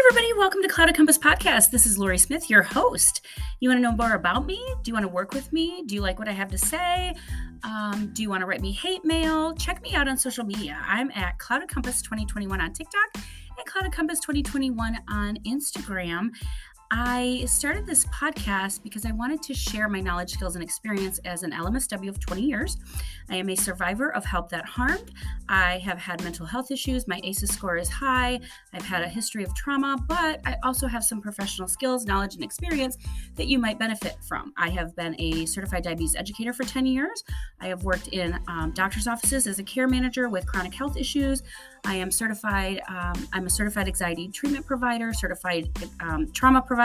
Hey everybody, welcome to Clouded Compass Podcast. This is Lori Smith, your host. You want to know more about me? Do you want to work with me? Do you like what I have to say? Do you want to write me hate mail? Check me out on social media. I'm at Clouded Compass 2021 on TikTok and Clouded Compass 2021 on Instagram. I started this podcast because I wanted to share my knowledge, skills, and experience as an LMSW of 20 years. I am a survivor of help that harmed. I have had mental health issues. My ACEs score is high. I've had a history of trauma, but I also have some professional skills, knowledge, and experience that you might benefit from. I have been a certified diabetes educator for 10 years. I have worked in doctor's offices as a care manager with chronic health issues. I am certified. I'm a certified anxiety treatment provider, certified trauma provider,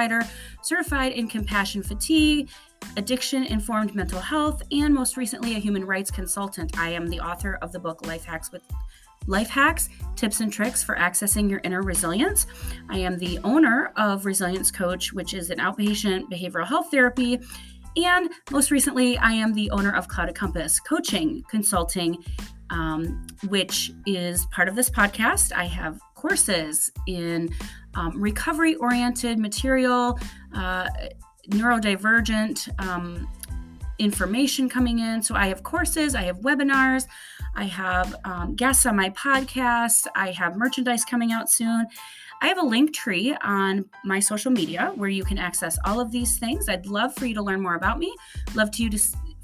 certified in compassion fatigue, addiction-informed mental health, and most recently a human rights consultant. I am the author of the book Life Hacks, Tips and Tricks for Accessing Your Inner Resilience. I am the owner of Resilience Coach, which is an outpatient behavioral health therapy. And most recently, I am the owner of Clouded Compass Coaching Consulting, which is part of this podcast. I have courses in recovery-oriented material, neurodivergent information coming in. So I have courses, I have webinars, I have guests on my podcast, I have merchandise coming out soon. I have a link tree on my social media where you can access all of these things. I'd love for you to learn more about me.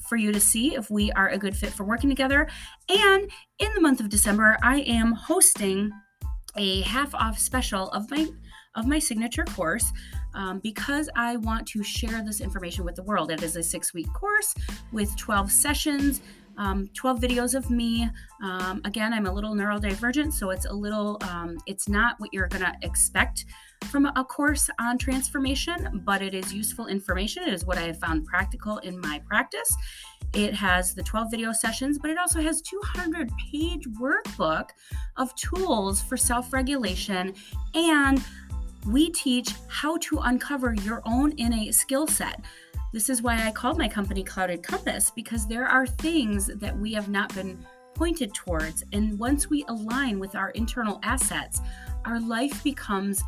For you to see if we are a good fit for working together. And in the month of December, I am hosting a half-off special of my signature course because I want to share this information with the world. It is a 6-week course with 12 sessions, 12 videos of me. Again, I'm a little neurodivergent, so it's a little, it's not what you're going to expect from a course on transformation, but it is useful information. It is what I have found practical in my practice. It has the 12 video sessions, but it also has 200-page workbook of tools for self-regulation, and we teach how to uncover your own innate skill set. This is why I called my company Clouded Compass, because there are things that we have not been pointed towards, and once we align with our internal assets, our life becomes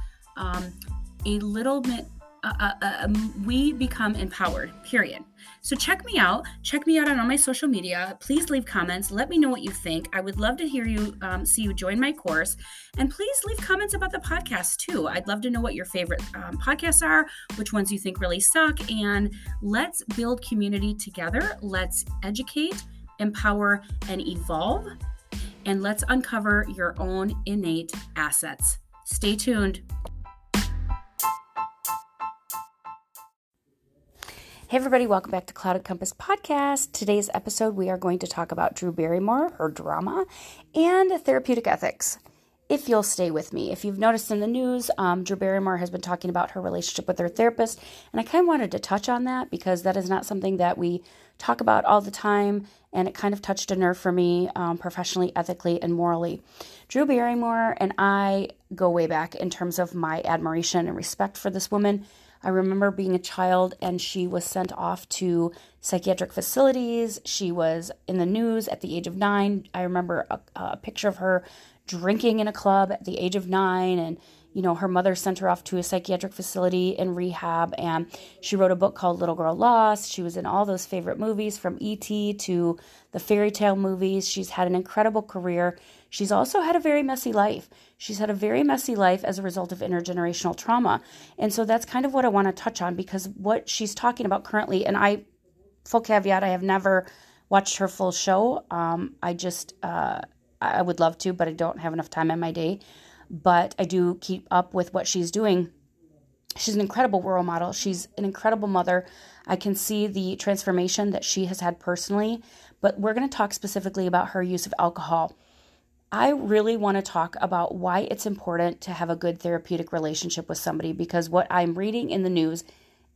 we become empowered, period. So check me out on all my social media. Please leave comments. Let me know what you think. I would love to hear you, see you join my course, and please leave comments about the podcast too. I'd love to know what your favorite podcasts are, which ones you think really suck, and let's build community together. Let's educate, empower, and evolve, and let's uncover your own innate assets. Stay tuned. Hey everybody, welcome back to Clouded Compass Podcast. Today's episode, we are going to talk about Drew Barrymore, her drama, and therapeutic ethics, if you'll stay with me. If you've noticed in the news, Drew Barrymore has been talking about her relationship with her therapist, and I kind of wanted to touch on that because that is not something that we talk about all the time, and it kind of touched a nerve for me professionally, ethically, and morally. Drew Barrymore and I go way back in terms of my admiration and respect for this woman. I remember being a child and she was sent off to psychiatric facilities. She was in the news at the age of 9. I remember a picture of her drinking in a club at the age of 9, and you know, her mother sent her off to a psychiatric facility in rehab, and she wrote a book called Little Girl Lost. She was in all those favorite movies, from E.T. to the fairy tale movies. She's had an incredible career. She's also had a very messy life. She's had a very messy life as a result of intergenerational trauma. And so that's kind of what I want to touch on, because what she's talking about currently, and I, full caveat, I have never watched her full show. I would love to, but I don't have enough time in my day. But I do keep up with what she's doing. She's an incredible role model. She's an incredible mother. I can see the transformation that she has had personally, but we're going to talk specifically about her use of alcohol. I really want to talk about why it's important to have a good therapeutic relationship with somebody, because what I'm reading in the news,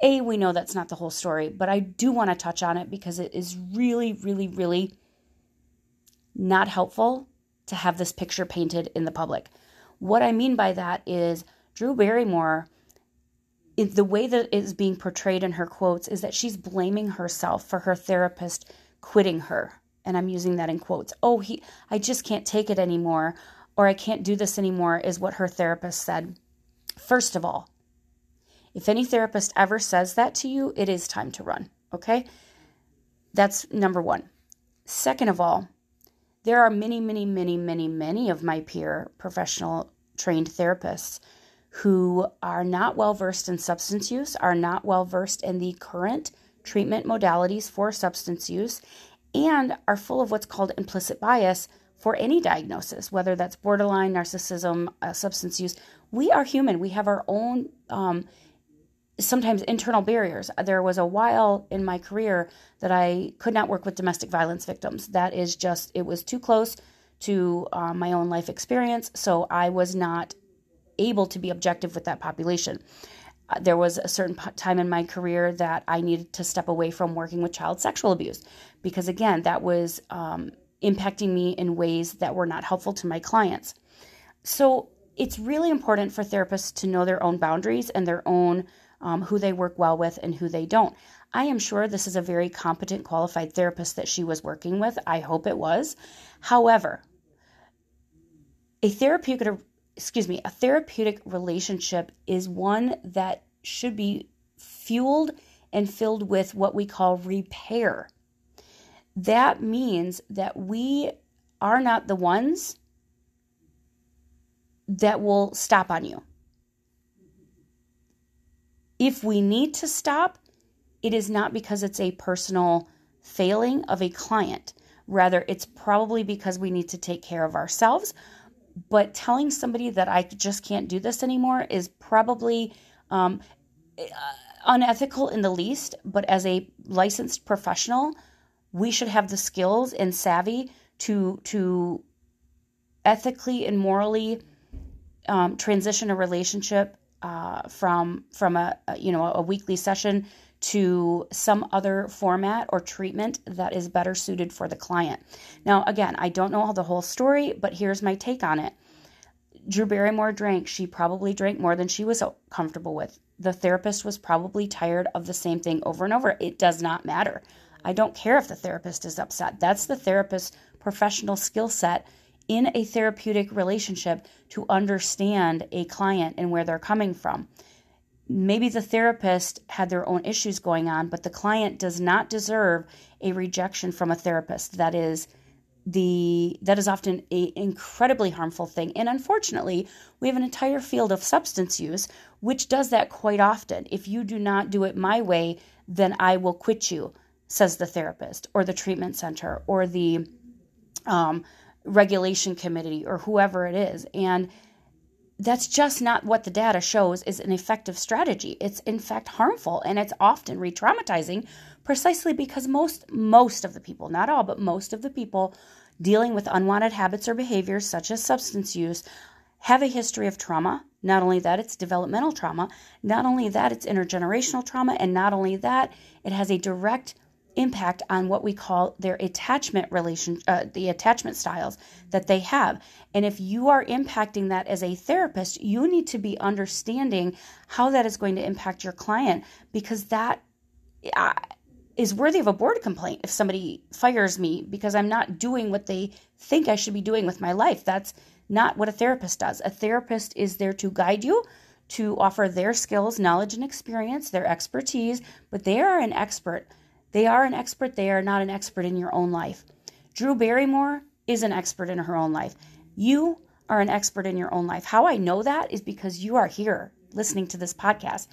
we know that's not the whole story, but I do want to touch on it because it is really, really, really not helpful to have this picture painted in the public. What I mean by that is Drew Barrymore, the way that it is being portrayed in her quotes is that she's blaming herself for her therapist quitting her. And I'm using that in quotes. I just can't take it anymore, or I can't do this anymore, is what her therapist said. First of all, if any therapist ever says that to you, it is time to run, okay? That's number one. Second of all, there are many of my peer professional trained therapists who are not well-versed in substance use, are not well-versed in the current treatment modalities for substance use, and are full of what's called implicit bias for any diagnosis, whether that's borderline, narcissism, substance use. We are human. We have our own sometimes internal barriers. There was a while in my career that I could not work with domestic violence victims. That is just, it was too close to my own life experience, so I was not able to be objective with that population. There was a certain time in my career that I needed to step away from working with child sexual abuse because, again, that was impacting me in ways that were not helpful to my clients. So it's really important for therapists to know their own boundaries and their own who they work well with and who they don't. I am sure this is a very competent, qualified therapist that she was working with. I hope it was. However, a therapeutic relationship is one that should be fueled and filled with what we call repair. That means that we are not the ones that will stop on you. If we need to stop, it is not because it's a personal failing of a client. Rather, it's probably because we need to take care of ourselves. But telling somebody that I just can't do this anymore is probably unethical in the least. But as a licensed professional, we should have the skills and savvy to ethically and morally transition a relationship from a weekly session to some other format or treatment that is better suited for the client. Now, again, I don't know all the whole story, but here's my take on it. Drew Barrymore drank. She probably drank more than she was comfortable with. The therapist was probably tired of the same thing over and over. It does not matter. I don't care if the therapist is upset. That's the therapist's professional skill set in a therapeutic relationship to understand a client and where they're coming from. Maybe the therapist had their own issues going on, but the client does not deserve a rejection from a therapist. That is often an incredibly harmful thing. And unfortunately, we have an entire field of substance use, which does that quite often. If you do not do it my way, then I will quit you, says the therapist or the treatment center or the regulation committee or whoever it is. And that's just not what the data shows is an effective strategy. It's in fact harmful, and it's often re-traumatizing precisely because most of the people, not all, but most of the people dealing with unwanted habits or behaviors such as substance use have a history of trauma. Not only that, it's developmental trauma. Not only that, it's intergenerational trauma. And not only that, it has a direct impact on what we call their attachment relation, the attachment styles that they have. And if you are impacting that as a therapist, you need to be understanding how that is going to impact your client, because that is worthy of a board complaint. If somebody fires me because I'm not doing what they think I should be doing with my life, that's not what a therapist does. A therapist is there to guide you, to offer their skills, knowledge, and experience, their expertise, but they are an expert. They are an expert. They are not an expert in your own life. Drew Barrymore is an expert in her own life. You are an expert in your own life. How I know that is because you are here listening to this podcast.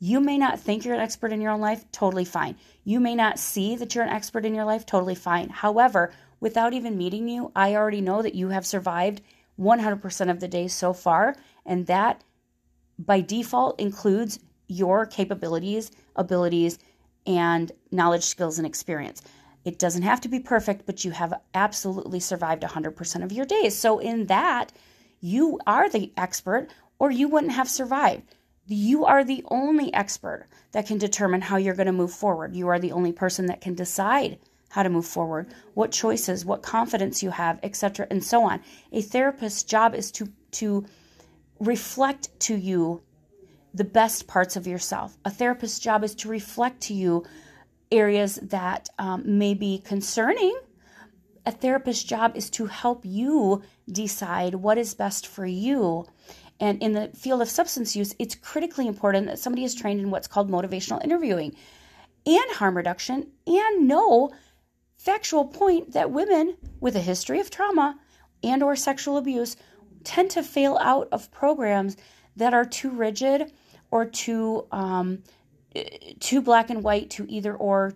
You may not think you're an expert in your own life. Totally fine. You may not see that you're an expert in your life. Totally fine. However, without even meeting you, I already know that you have survived 100% of the day so far. And that by default includes your capabilities, abilities, and knowledge, skills, and experience. It doesn't have to be perfect, but you have absolutely survived 100% of your days. So in that, you are the expert, or you wouldn't have survived. You are the only expert that can determine how you're going to move forward. You are the only person that can decide how to move forward, what choices, what confidence you have, etc., and so on. A therapist's job is to reflect to you the best parts of yourself. A therapist's job is to reflect to you areas that may be concerning. A therapist's job is to help you decide what is best for you And in the field of substance use, it's critically important that somebody is trained in what's called motivational interviewing and harm reduction, and know factual point that women with a history of trauma and or sexual abuse tend to fail out of programs that are too rigid or too black and white, too either or,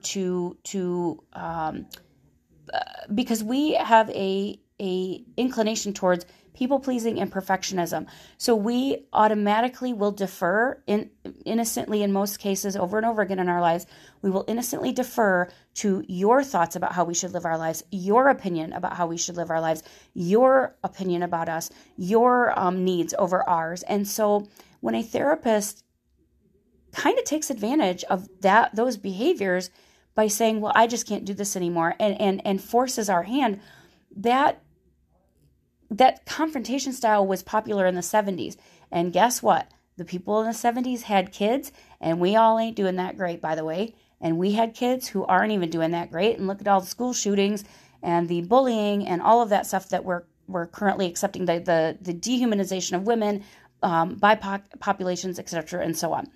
because we have a inclination towards people pleasing and perfectionism. So we automatically will defer innocently in most cases over and over again in our lives. We will innocently defer to your thoughts about how we should live our lives, your opinion about how we should live our lives, your opinion about us, your needs over ours. And so when a therapist kind of takes advantage of that, those behaviors, by saying, well, I just can't do this anymore, and forces our hand, that confrontation style was popular in the 70s. And guess what? The people in the 70s had kids, and we all ain't doing that great, by the way. And we had kids who aren't even doing that great. And look at all the school shootings and the bullying and all of that stuff that we're currently accepting, the dehumanization of women, BIPOC populations, etc., and so on.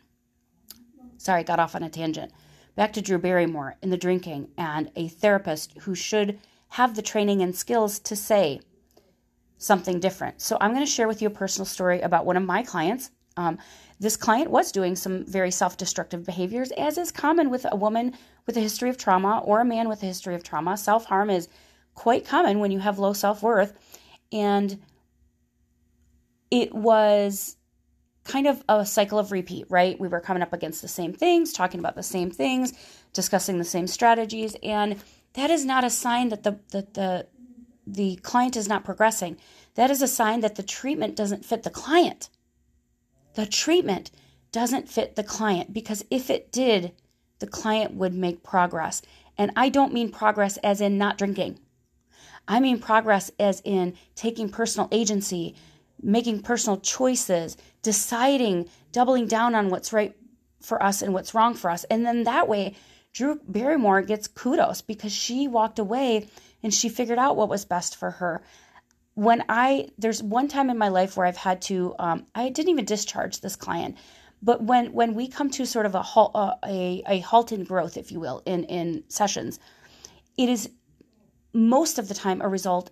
Sorry, got off on a tangent. Back to Drew Barrymore in the drinking, and a therapist who should have the training and skills to say something different. So I'm going to share with you a personal story about one of my clients. This client was doing some very self-destructive behaviors, as is common with a woman with a history of trauma or a man with a history of trauma. Self-harm is quite common when you have low self-worth. And it was kind of a cycle of repeat, right? We were coming up against the same things, talking about the same things, discussing the same strategies, and that is not a sign that the client is not progressing. That is a sign that the treatment doesn't fit the client. The treatment doesn't fit the client, because if it did, the client would make progress. And I don't mean progress as in not drinking. I mean progress as in taking personal agency, making personal choices, deciding, doubling down on what's right for us and what's wrong for us. And then that way, Drew Barrymore gets kudos because she walked away and she figured out what was best for her. There's one time in my life where I've had to, I didn't even discharge this client, but when we come to sort of a halt in growth, if you will, in sessions, it is most of the time a result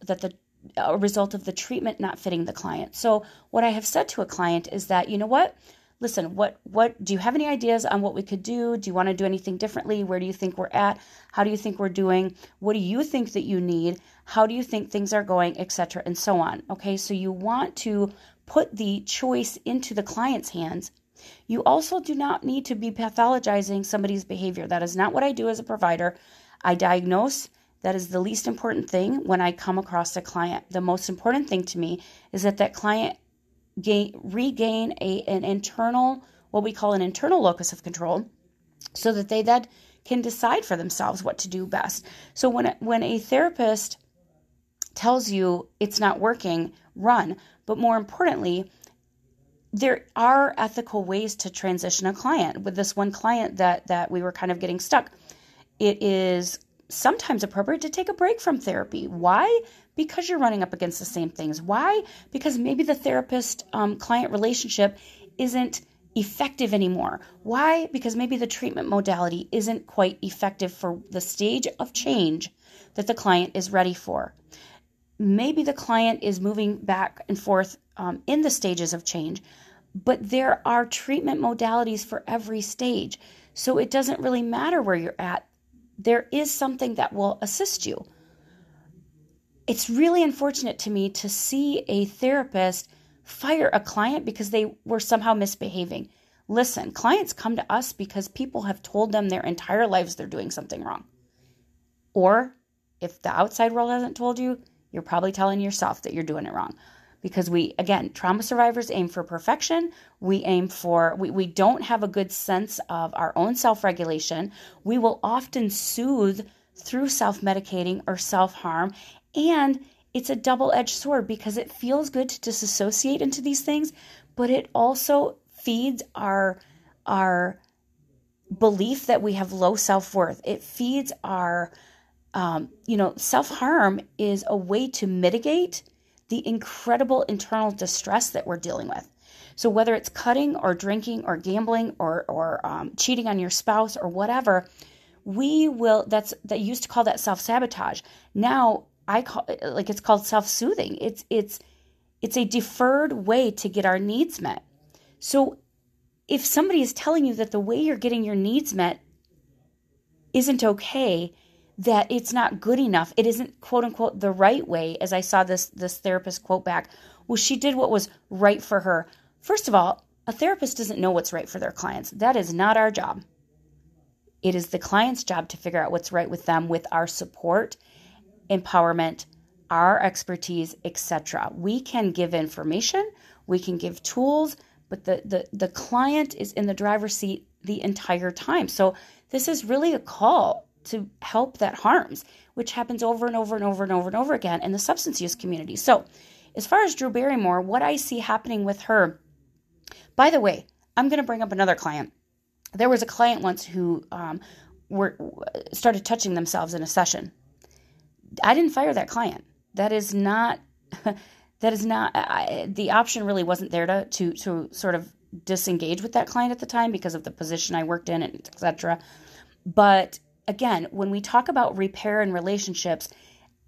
of the treatment not fitting the client. So what I have said to a client is that, you know what, listen, what do you have any ideas on what we could do? Do you want to do anything differently? Where do you think we're at? How do you think we're doing? What do you think that you need? How do you think things are going, etc., and so on. Okay, so you want to put the choice into the client's hands. You also do not need to be pathologizing somebody's behavior. That is not what I do as a provider. I diagnose. That is the least important thing when I come across a client. The most important thing to me is that client regain an internal, what we call an internal locus of control, so that they then can decide for themselves what to do best. So when a therapist tells you it's not working, run. But more importantly, there are ethical ways to transition a client. With this one client that we were kind of getting stuck, it is sometimes appropriate to take a break from therapy. Why? Because you're running up against the same things. Why? Because maybe the therapist client relationship isn't effective anymore. Why? Because maybe the treatment modality isn't quite effective for the stage of change that the client is ready for. Maybe the client is moving back and forth in the stages of change, but there are treatment modalities for every stage. So it doesn't really matter where you're at. There is something that will assist you. It's really unfortunate to me to see a therapist fire a client because they were somehow misbehaving. Listen, clients come to us because people have told them their entire lives they're doing something wrong. Or if the outside world hasn't told you, you're probably telling yourself that you're doing it wrong. Because trauma survivors aim for perfection. We don't have a good sense of our own self-regulation. We will often soothe through self-medicating or self-harm. And it's a double-edged sword because it feels good to disassociate into these things, but it also feeds our belief that we have low self-worth. It feeds our, self-harm is a way to mitigate the incredible internal distress that we're dealing with. So whether it's cutting or drinking or gambling or cheating on your spouse or whatever, we will, they used to call that self-sabotage. Now I call it, like, it's called self-soothing. It's a deferred way to get our needs met. So if somebody is telling you that the way you're getting your needs met isn't okay, that it's not good enough, it isn't, quote unquote, the right way, as I saw this therapist quote back, well, she did what was right for her. First of all, a therapist doesn't know what's right for their clients. That is not our job. It is the client's job to figure out what's right with them with our support, empowerment, our expertise, etc. We can give information, we can give tools, but the client is in the driver's seat the entire time. So this is really a call to help that harms, which happens over and over and over and over and over again in the substance use community. So as far as Drew Barrymore, what I see happening with her, by the way, I'm going to bring up another client. There was a client once who started touching themselves in a session. I didn't fire that client. The option really wasn't there to sort of disengage with that client at the time because of the position I worked in, and et cetera. But again, when we talk about repair and relationships,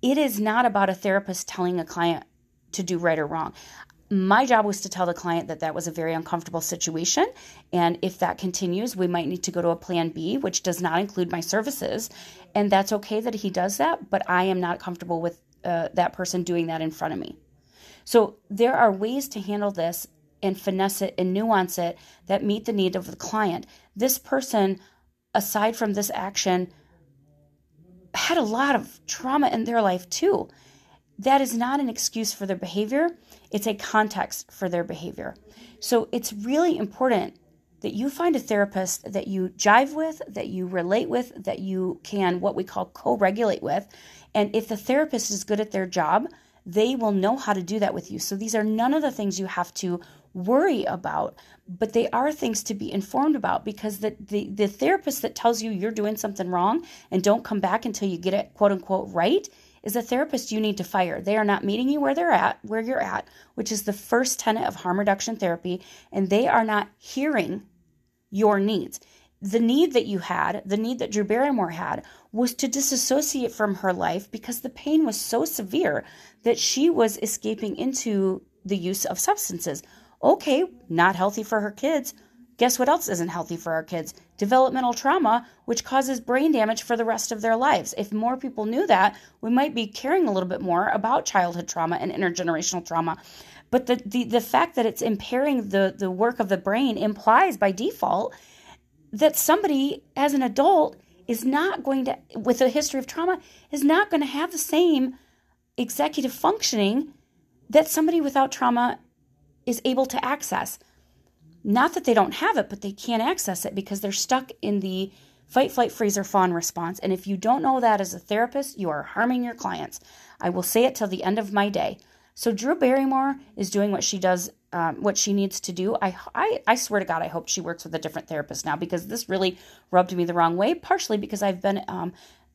it is not about a therapist telling a client to do right or wrong. My job was to tell the client that that was a very uncomfortable situation, and if that continues, we might need to go to a plan B, which does not include my services, and that's okay that he does that, but I am not comfortable with that person doing that in front of me. So there are ways to handle this and finesse it and nuance it that meet the need of the client. This person, aside from this action, had a lot of trauma in their life too. That is not an excuse for their behavior. It's a context for their behavior. So it's really important that you find a therapist that you jive with, that you relate with, that you can, what we call, co-regulate with. And if the therapist is good at their job, they will know how to do that with you. So these are none of the things you have to worry about, but they are things to be informed about, because the therapist that tells you you're doing something wrong and don't come back until you get it, quote unquote, right, is a therapist you need to fire. They are not meeting you where you're at, which is the first tenet of harm reduction therapy, and they are not hearing your needs. The need that you had, the need that Drew Barrymore had, was to disassociate from her life because the pain was so severe that she was escaping into the use of substances. Okay, not healthy for her kids. Guess what else isn't healthy for our kids? Developmental trauma, which causes brain damage for the rest of their lives. If more people knew that, we might be caring a little bit more about childhood trauma and intergenerational trauma. But the fact that it's impairing the work of the brain implies by default that somebody as an adult is not going to, with a history of trauma, is not going to have the same executive functioning that somebody without trauma is able to access. Not that they don't have it, but they can't access it because they're stuck in the fight, flight, freeze, or fawn response. And if you don't know that as a therapist, you are harming your clients. I will say it till the end of my day. So Drew Barrymore is doing what she does, what she needs to do. I swear to God, I hope she works with a different therapist now, because this really rubbed me the wrong way, partially because I've been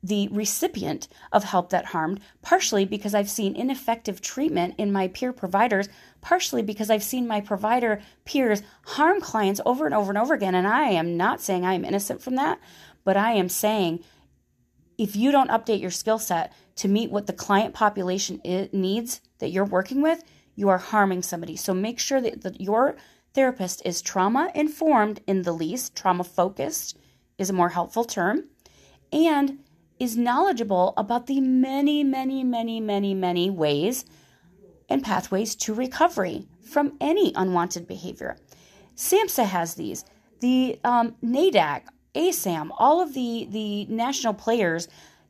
the recipient of help that harmed, partially because I've seen ineffective treatment in my peer providers, partially because I've seen my provider peers harm clients over and over and over again. And I am not saying I'm innocent from that, but I am saying if you don't update your skill set to meet what the client population needs that you're working with, you are harming somebody. So make sure that your therapist is trauma-informed in the least, trauma-focused is a more helpful term, and is knowledgeable about the many, many, many, many, many ways and pathways to recovery from any unwanted behavior. SAMHSA has these. The NADAC, ASAM, all of the national players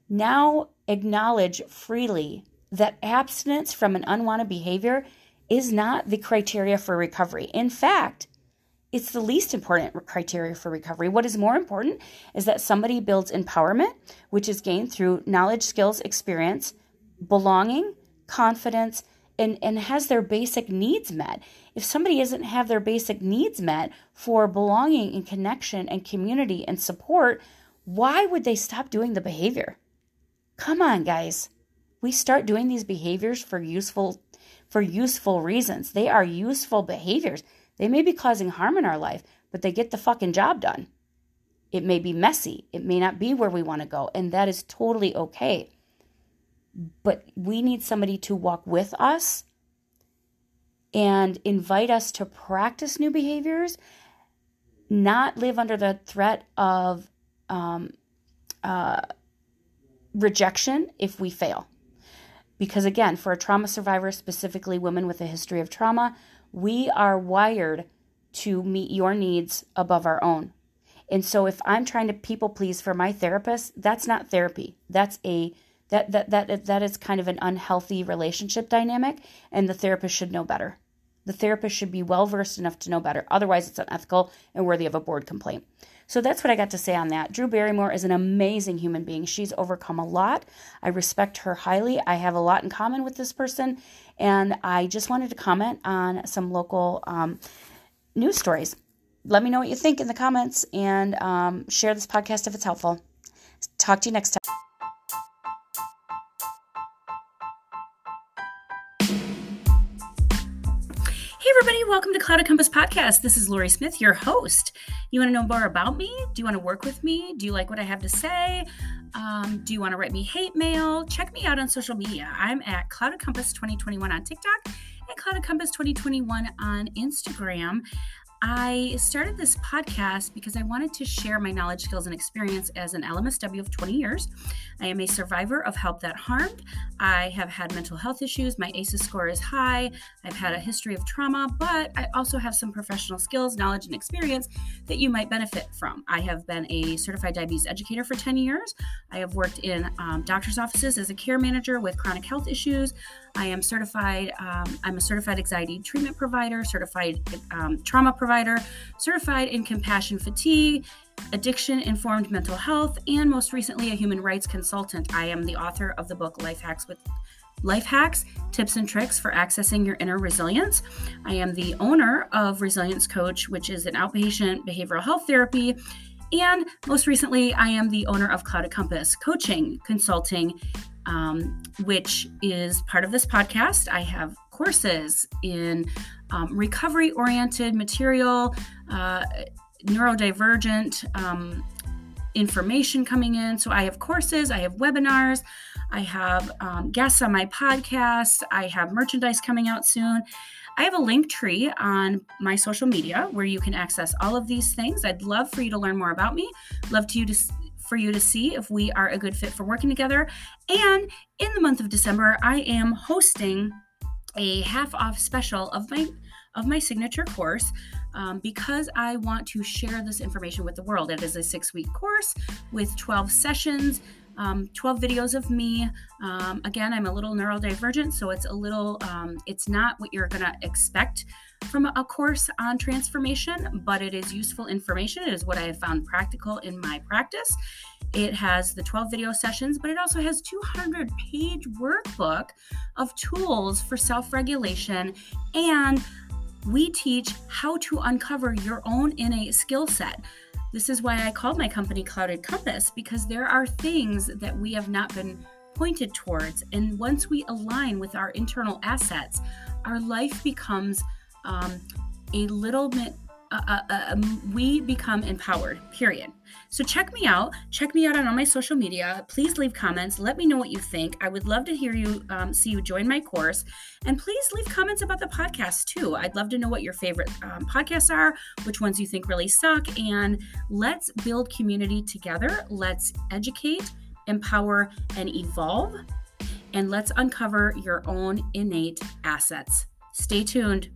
now acknowledge freely that abstinence from an unwanted behavior is not the criteria for recovery. In fact, it's the least important criteria for recovery. What is more important is that somebody builds empowerment, which is gained through knowledge, skills, experience, belonging, confidence, and has their basic needs met. If somebody doesn't have their basic needs met for belonging and connection and community and support, why would they stop doing the behavior? Come on, guys. We start doing these behaviors for useful reasons. They are useful behaviors. They may be causing harm in our life, but they get the fucking job done. It may be messy. It may not be where we want to go, and that is totally okay. But we need somebody to walk with us and invite us to practice new behaviors, not live under the threat of rejection if we fail. Because again, for a trauma survivor, specifically women with a history of trauma, we are wired to meet your needs above our own. And so if I'm trying to people please for my therapist, that's not therapy. That's that is kind of an unhealthy relationship dynamic, and the therapist should know better. The therapist should be well-versed enough to know better. Otherwise, it's unethical and worthy of a board complaint. So that's what I got to say on that. Drew Barrymore is an amazing human being. She's overcome a lot. I respect her highly. I have a lot in common with this person. And I just wanted to comment on some local news stories. Let me know what you think in the comments, and share this podcast if it's helpful. Talk to you next time. Welcome to Clouded Compass Podcast. This is Lori Smith, your host. You want to know more about me? Do you want to work with me? Do you like what I have to say? Do you want to write me hate mail? Check me out on social media. I'm at Clouded Compass 2021 on TikTok and Clouded Compass 2021 on Instagram. I started this podcast because I wanted to share my knowledge, skills, and experience as an LMSW of 20 years. I am a survivor of help that harmed. I have had mental health issues. My ACEs score is high. I've had a history of trauma, but I also have some professional skills, knowledge, and experience that you might benefit from. I have been a certified diabetes educator for 10 years. I have worked in doctor's offices as a care manager with chronic health issues. I am certified. I'm a certified anxiety treatment provider, certified trauma provider, certified in compassion fatigue, addiction-informed mental health, and most recently a human rights consultant. I am the author of the book Life Hacks, Tips and Tricks for Accessing Your Inner Resilience. I am the owner of Resilience Coach, which is an outpatient behavioral health therapy. And most recently, I am the owner of Clouded Compass Coaching Consulting, which is part of this podcast. I have courses in recovery-oriented material, neurodivergent information coming in. So I have courses, I have webinars, I have guests on my podcast, I have merchandise coming out soon. I have a link tree on my social media where you can access all of these things. I'd love for you to learn more about me. For you to see if we are a good fit for working together. And in the month of December, I am hosting a half off special of my signature course because I want to share this information with the world. It is a 6-week course with 12 sessions, 12 videos of me. Again, I'm a little neurodivergent, so it's a little, it's not what you're going to expect from a course on transformation, but it is useful information. It is what I have found practical in my practice. It has the 12 video sessions, but it also has 200-page workbook of tools for self-regulation, and we teach how to uncover your own innate skill set. This is why I called my company Clouded Compass, because there are things that we have not been pointed towards. And once we align with our internal assets, our life becomes we become empowered, period. So check me out on all my social media. Please leave comments. Let me know what you think. I would love to hear you, see you join my course, and please leave comments about the podcast too. I'd love to know what your favorite podcasts are, which ones you think really suck, and let's build community together. Let's educate, empower, and evolve, and let's uncover your own innate assets. Stay tuned.